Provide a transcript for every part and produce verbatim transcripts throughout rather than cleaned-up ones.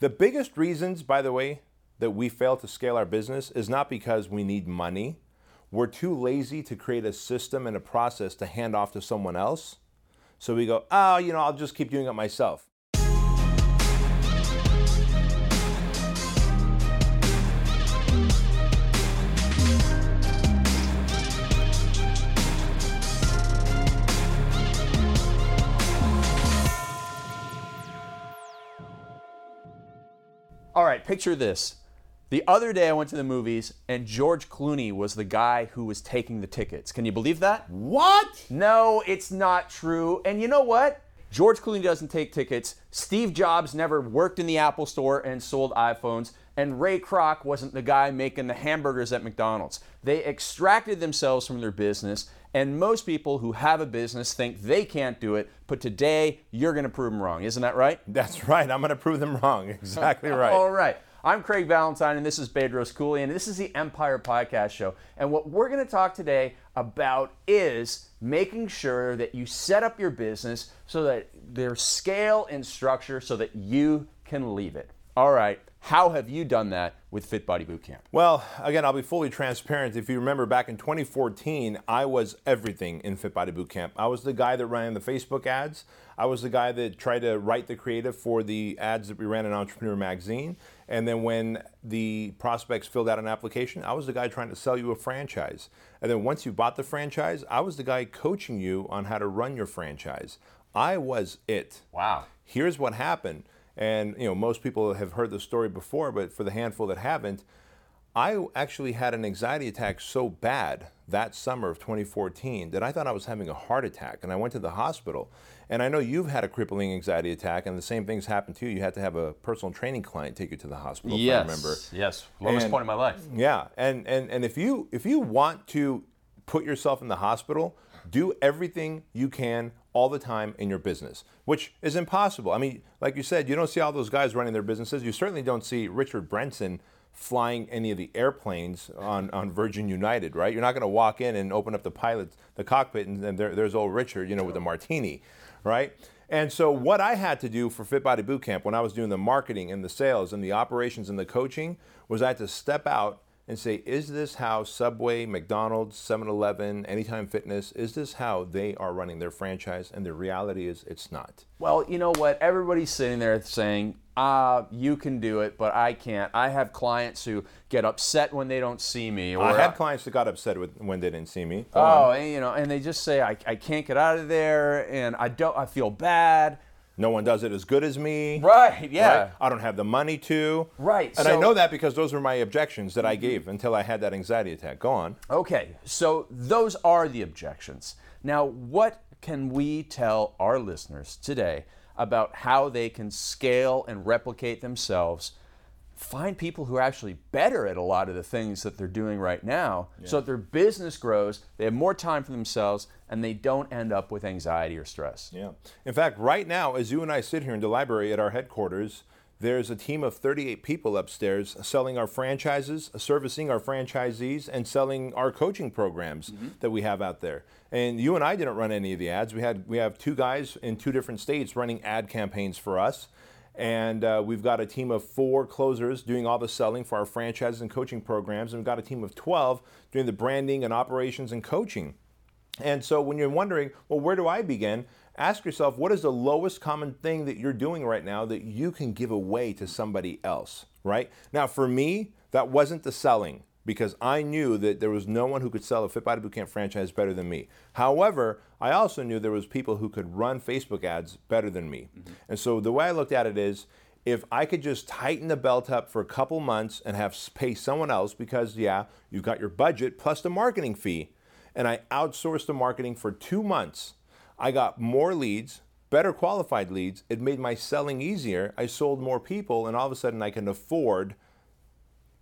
The biggest reasons, by the way, that we fail to scale our business is not because we need money. We're too lazy to create a system and a process to hand off to someone else. So we go, oh, you know, I'll just keep doing it myself. All right, picture this. The other day I went to the movies and George Clooney was the guy who was taking the tickets. Can you believe that? What? No, it's not true. And you know what? George Clooney doesn't take tickets. Steve Jobs never worked in the Apple store and sold iPhones. And Ray Kroc wasn't the guy making the hamburgers at McDonald's. They extracted themselves from their business. And most people who have a business think they can't do it, but today you're going to prove them wrong. Isn't that right? That's right. I'm going to prove them wrong. Exactly right. All right. I'm Craig Valentine, and this is Bedros Cooley, and this is the Empire Podcast Show. And what we're going to talk today about is making sure that you set up your business so that there's scale and structure so that you can leave it. All right. How have you done that with Fit Body Bootcamp? Well, again, I'll be fully transparent. If you remember back in twenty fourteen, I was everything in Fit Body Bootcamp. I was the guy that ran the Facebook ads. I was the guy that tried to write the creative for the ads that we ran in Entrepreneur Magazine. And then when the prospects filled out an application, I was the guy trying to sell you a franchise. And then once you bought the franchise, I was the guy coaching you on how to run your franchise. I was it. Wow. Here's what happened. And, you know, most people have heard the story before, but for the handful that haven't, I actually had an anxiety attack so bad that summer of twenty fourteen that I thought I was having a heart attack, and I went to the hospital. And I know you've had a crippling anxiety attack, and the same things happened to you. You had to have a personal training client take you to the hospital, yes, if I remember. Yes, lowest point in my life. Yeah, and, and, and if you if you want to put yourself in the hospital, do everything you can all the time in your business, which is impossible. I mean, like you said, you don't see all those guys running their businesses. You certainly don't see Richard Branson flying any of the airplanes on, on Virgin United, right? You're not going to walk in and open up the pilot, the cockpit, and, and there, there's old Richard, you know, with a martini, right? And so what I had to do for Fit Body Bootcamp when I was doing the marketing and the sales and the operations and the coaching was I had to step out and say, is this how Subway, McDonald's, seven eleven, Anytime Fitness, is this how they are running their franchise? And the reality is it's not. Well, you know what? Everybody's sitting there saying, ah, you can do it, but I can't. I have clients who get upset when they don't see me. Or I had clients that got upset with, when they didn't see me. Go oh, and, you know, and they just say, I, I can't get out of there, and I don't. I feel bad. No one does it as good as me. Right, yeah. Right? I don't have the money to. Right. And so, I know that because those were my objections that I gave until I had that anxiety attack. Go on. Okay, so those are the objections. Now, what can we tell our listeners today about how they can scale and replicate themselves, find people who are actually better at a lot of the things that they're doing right now, yeah, so that their business grows, they have more time for themselves, and they don't end up with anxiety or stress. Yeah. In fact, right now, as you and I sit here in the library at our headquarters, there's a team of thirty-eight people upstairs selling our franchises, servicing our franchisees, and selling our coaching programs, mm-hmm, that we have out there. And you and I didn't run any of the ads. We had we have two guys in two different states running ad campaigns for us. And uh, we've got a team of four closers doing all the selling for our franchises and coaching programs. And we've got a team of twelve doing the branding and operations and coaching. And so when you're wondering, well, where do I begin? Ask yourself, what is the lowest common thing that you're doing right now that you can give away to somebody else, right? Now, for me, that wasn't the selling, because I knew that there was no one who could sell a Fit Body Bootcamp franchise better than me. However, I also knew there was people who could run Facebook ads better than me. Mm-hmm. And so the way I looked at it is, if I could just tighten the belt up for a couple months and have pay someone else, because yeah, you've got your budget plus the marketing fee, and I outsourced the marketing for two months. I got more leads, better qualified leads. It made my selling easier. I sold more people, and all of a sudden I can afford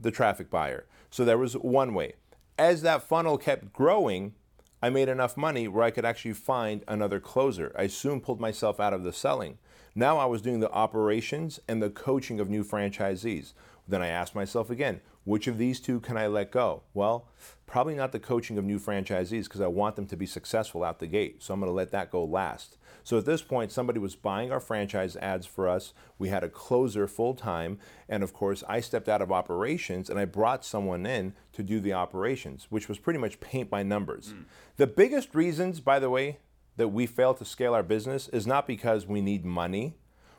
the traffic buyer. So there was one way. As that funnel kept growing, I made enough money where I could actually find another closer. I soon pulled myself out of the selling. Now I was doing the operations and the coaching of new franchisees. Then I asked myself again, which of these two can I let go? Well, probably not the coaching of new franchisees, because I want them to be successful out the gate. So I'm going to let that go last. So at this point, somebody was buying our franchise ads for us. We had a closer full-time, and of course, I stepped out of operations and I brought someone in to do the operations, which was pretty much paint by numbers. Mm. The biggest reasons, by the way, that we fail to scale our business is not because we need money.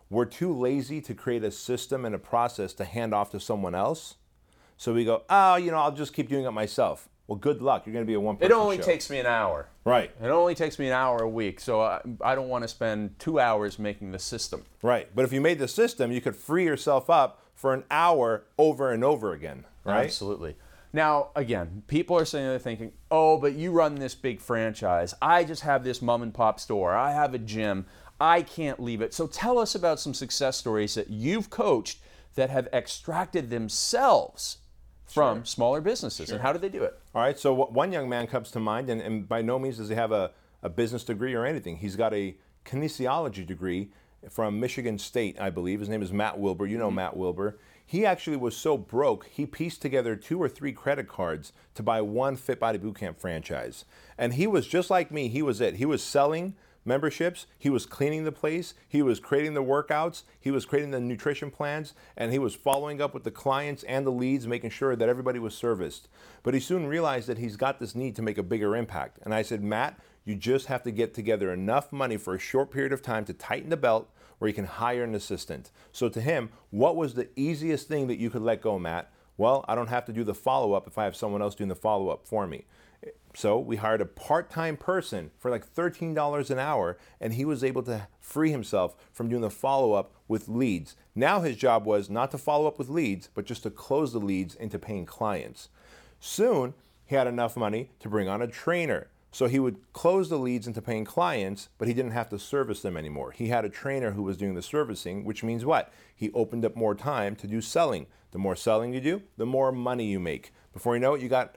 We're too lazy to create a system and a process to hand off to someone else. So we go, oh, you know, I'll just keep doing it myself. Well, good luck. You're going to be a one-person show. It only show. takes me an hour. Right. It only takes me an hour a week, so I, I don't want to spend two hours making the system. Right. But if you made the system, you could free yourself up for an hour over and over again, right? Absolutely. Now, again, people are sitting there thinking, oh, but you run this big franchise. I just have this mom-and-pop store. I have a gym. I can't leave it. So tell us about some success stories that you've coached that have extracted themselves from sure. smaller businesses, sure. and how do they do it? All right, so one young man comes to mind, and, and by no means does he have a, a business degree or anything. He's got a kinesiology degree from Michigan State, I believe. His name is Matt Wilbur. You know mm-hmm. Matt Wilbur. He actually was so broke, he pieced together two or three credit cards to buy one Fit Body Bootcamp franchise. And he was just like me. He was it. He was selling memberships, he was cleaning the place, he was creating the workouts, he was creating the nutrition plans, and he was following up with the clients and the leads, making sure that everybody was serviced. But he soon realized that he's got this need to make a bigger impact. And I said, Matt, you just have to get together enough money for a short period of time to tighten the belt where you can hire an assistant. So to him, what was the easiest thing that you could let go, Matt? Well, I don't have to do the follow-up if I have someone else doing the follow-up for me. So we hired a part-time person for like thirteen dollars an hour, and he was able to free himself from doing the follow-up with leads. Now his job was not to follow up with leads, but just to close the leads into paying clients. Soon, he had enough money to bring on a trainer. So he would close the leads into paying clients, but he didn't have to service them anymore. He had a trainer who was doing the servicing, which means what? He opened up more time to do selling. The more selling you do, the more money you make. Before you know it, you got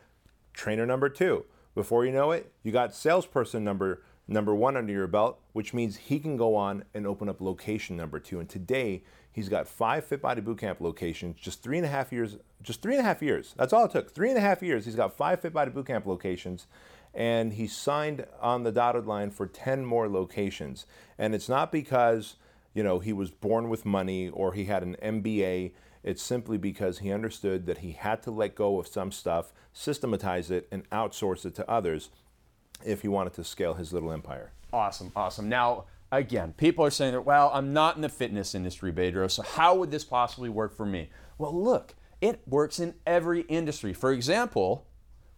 trainer number two. Before you know it, you got salesperson number number one under your belt, which means he can go on and open up location number two. And today, he's got five Fit Body Bootcamp locations, just three and a half years, just three and a half years. That's all it took, three and a half years. He's got five Fit Body Bootcamp locations, and he signed on the dotted line for ten more locations. And it's not because, you know, he was born with money or he had an M B A. It's simply because he understood that he had to let go of some stuff, systematize it, and outsource it to others if he wanted to scale his little empire. Awesome, awesome. Now, again, people are saying, well, I'm not in the fitness industry, Bedros, so how would this possibly work for me? Well, look, it works in every industry. For example,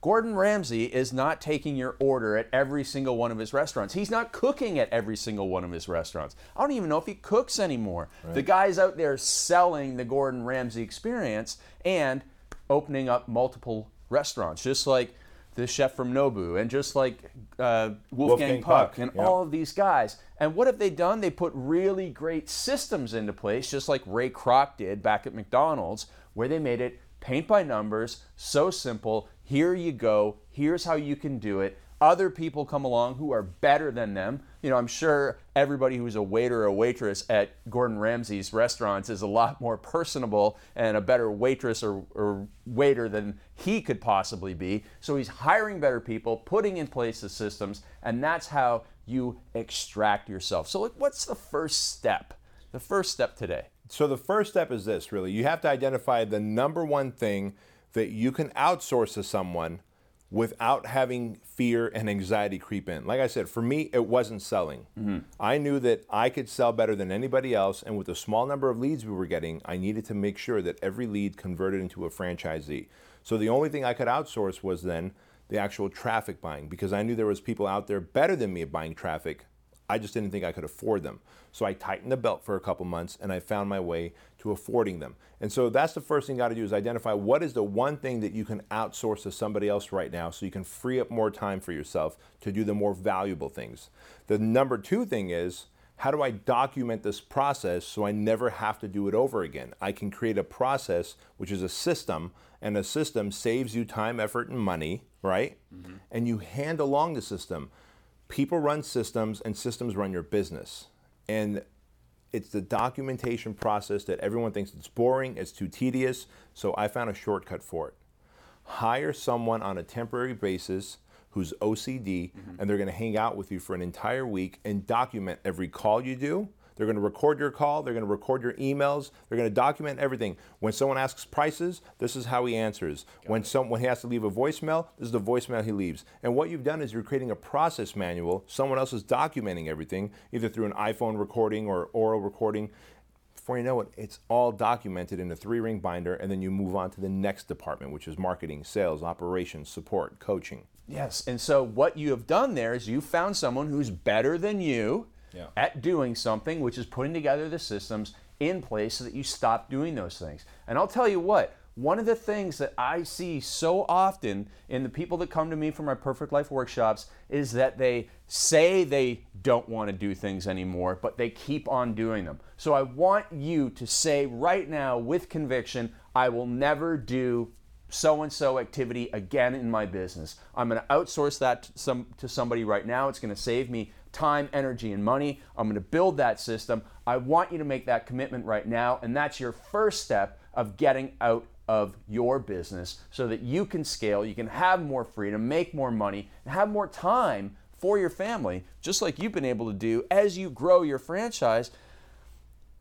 Gordon Ramsay is not taking your order at every single one of his restaurants. He's not cooking at every single one of his restaurants. I don't even know if he cooks anymore. Right. The guy's out there selling the Gordon Ramsay experience and opening up multiple restaurants, just like the chef from Nobu and just like uh, Wolfgang, Wolfgang Puck, Puck and yep. all of these guys. And what have they done? They put really great systems into place, just like Ray Kroc did back at McDonald's, where they made it paint by numbers, so simple. Here you go. Here's how you can do it. Other people come along who are better than them. You know, I'm sure everybody who's a waiter or waitress at Gordon Ramsay's restaurants is a lot more personable and a better waitress or, or waiter than he could possibly be. So he's hiring better people, putting in place the systems, and that's how you extract yourself. So like, what's the first step? The first step today. So the first step is this, really. You have to identify the number one thing that you can outsource to someone without having fear and anxiety creep in. Like I said, for me, it wasn't selling. Mm-hmm. I knew that I could sell better than anybody else, and with the small number of leads we were getting, I needed to make sure that every lead converted into a franchisee. So the only thing I could outsource was then the actual traffic buying, because I knew there was people out there better than me at buying traffic. I just didn't think I could afford them. So I tightened the belt for a couple months and I found my way to affording them. And so that's the first thing you got to do is identify what is the one thing that you can outsource to somebody else right now so you can free up more time for yourself to do the more valuable things. The number two thing is, how do I document this process so I never have to do it over again? I can create a process, which is a system, and a system saves you time, effort, and money, right? Mm-hmm. And you hand along the system. People run systems and systems run your business. And it's the documentation process that everyone thinks it's boring, it's too tedious, so I found a shortcut for it. Hire someone on a temporary basis who's O C D, mm-hmm. and they're going to hang out with you for an entire week and document every call you do. They're going to record your call. They're going to record your emails. They're going to document everything. When someone asks prices, this is how he answers. Got when some, when he has to leave a voicemail, this is the voicemail he leaves. And what you've done is you're creating a process manual. Someone else is documenting everything, either through an iPhone recording or oral recording. Before you know it, it's all documented in a three-ring binder, and then you move on to the next department, which is marketing, sales, operations, support, coaching. Yes, and so what you have done there is you found someone who's better than you, yeah, at doing something, which is putting together the systems in place so that you stop doing those things. And I'll tell you what, one of the things that I see so often in the people that come to me for my Perfect Life workshops is that they say they don't want to do things anymore, but they keep on doing them. So I want you to say right now with conviction, I will never do so-and-so activity again in my business. I'm going to outsource that to, some, to somebody right now. It's going to save me time, energy, and money. I'm going to build that system. I want you to make that commitment right now, and that's your first step of getting out of your business so that you can scale, you can have more freedom, make more money, and have more time for your family, just like you've been able to do as you grow your franchise.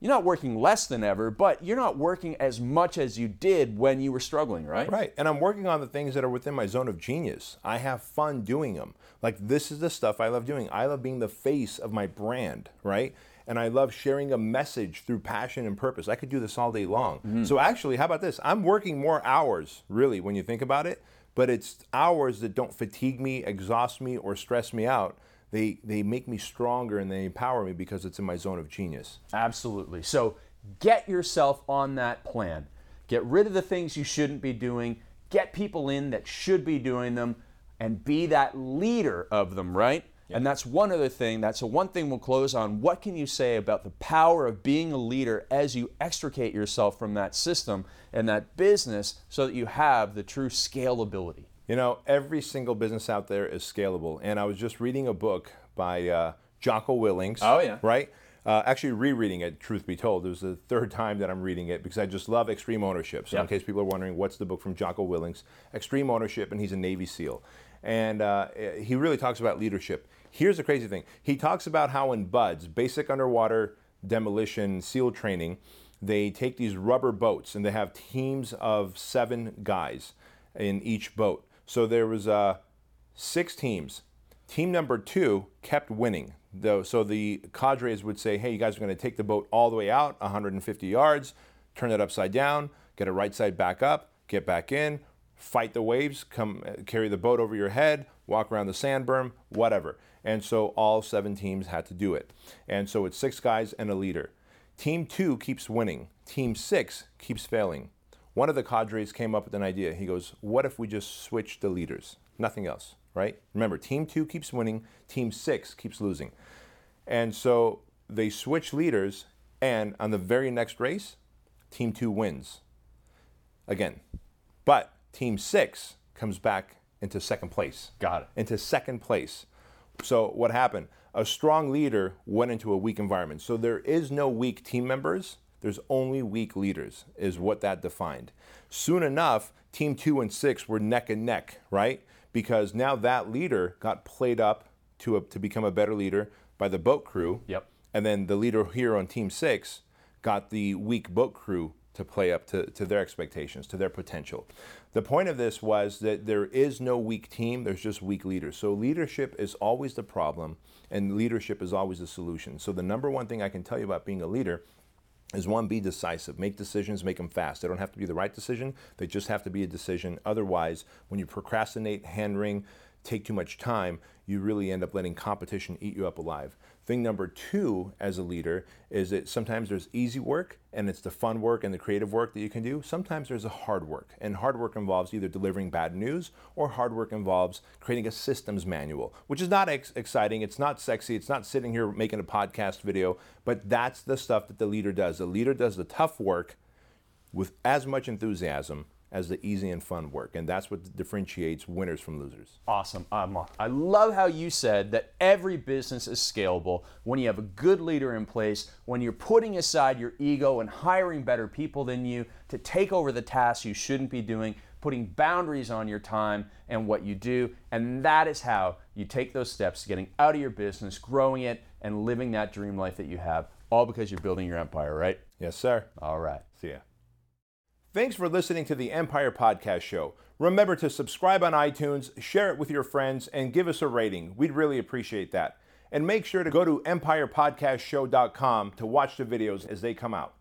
You're not working less than ever, but you're not working as much as you did when you were struggling, right? Right, and I'm working on the things that are within my zone of genius. I have fun doing them. Like, this is the stuff I love doing. I love being the face of my brand, right? And I love sharing a message through passion and purpose. I could do this all day long. Mm-hmm. So actually, how about this? I'm working more hours, really, when you think about it, but it's hours that don't fatigue me, exhaust me, or stress me out. They they make me stronger and they empower me because it's in my zone of genius. Absolutely. So get yourself on that plan. Get rid of the things you shouldn't be doing. Get people in that should be doing them and be that leader of them, right? Yeah. And that's one other thing. That's a one thing we'll close on. What can you say about the power of being a leader as you extricate yourself from that system and that business so that you have the true scalability? You know, every single business out there is scalable. And I was just reading a book by uh, Jocko Willink. Oh, yeah. Right? Uh, actually rereading it, truth be told. It was the third time that I'm reading it because I just love Extreme Ownership. So yep. In case people are wondering, what's the book from Jocko Willink? Extreme Ownership, and he's a Navy SEAL. And uh, he really talks about leadership. Here's the crazy thing. He talks about how in BUDS, basic underwater demolition SEAL training, they take these rubber boats and they have teams of seven guys in each boat. So there was uh, six teams. Team number two kept winning. Though, so the cadres would say, hey, you guys are going to take the boat all the way out, one hundred fifty yards, turn it upside down, get it right side back up, get back in, fight the waves, come carry the boat over your head, walk around the sand berm, whatever. And so all seven teams had to do it. And so it's six guys and a leader. Team two keeps winning. Team six keeps failing. One of the cadres came up with an idea. He goes, what if we just switch the leaders? Nothing else, right? Remember, team two keeps winning, team six keeps losing. And so they switch leaders, and on the very next race, team two wins again. But team six comes back into second place. Got it. Into second place. So what happened? A strong leader went into a weak environment. So there is no weak team members. There's only weak leaders, is what that defined. Soon enough, team two and six were neck and neck, right? Because now that leader got played up to a, to become a better leader by the boat crew. Yep. And then the leader here on team six got the weak boat crew to play up to, to their expectations, to their potential. The point of this was that there is no weak team, there's just weak leaders. So leadership is always the problem, and leadership is always the solution. So the number one thing I can tell you about being a leader is one, be decisive. Make decisions, make them fast. They don't have to be the right decision, they just have to be a decision. Otherwise, when you procrastinate, hand-wring, take too much time, you really end up letting competition eat you up alive. Thing number two as a leader is that sometimes there's easy work, and it's the fun work and the creative work that you can do. Sometimes there's a hard work, and hard work involves either delivering bad news, or hard work involves creating a systems manual, which is not ex- exciting, it's not sexy, it's not sitting here making a podcast video, but that's the stuff that the leader does. The leader does the tough work with as much enthusiasm as the easy and fun work. And that's what differentiates winners from losers. Awesome. I'm, I love how you said that every business is scalable when you have a good leader in place, when you're putting aside your ego and hiring better people than you to take over the tasks you shouldn't be doing, putting boundaries on your time and what you do. And that is how you take those steps to getting out of your business, growing it, and living that dream life that you have, all because you're building your empire, right? Yes, sir. All right. See ya. Thanks for listening to the Empire Podcast Show. Remember to subscribe on iTunes, share it with your friends, and give us a rating. We'd really appreciate that. And make sure to go to empire podcast show dot com to watch the videos as they come out.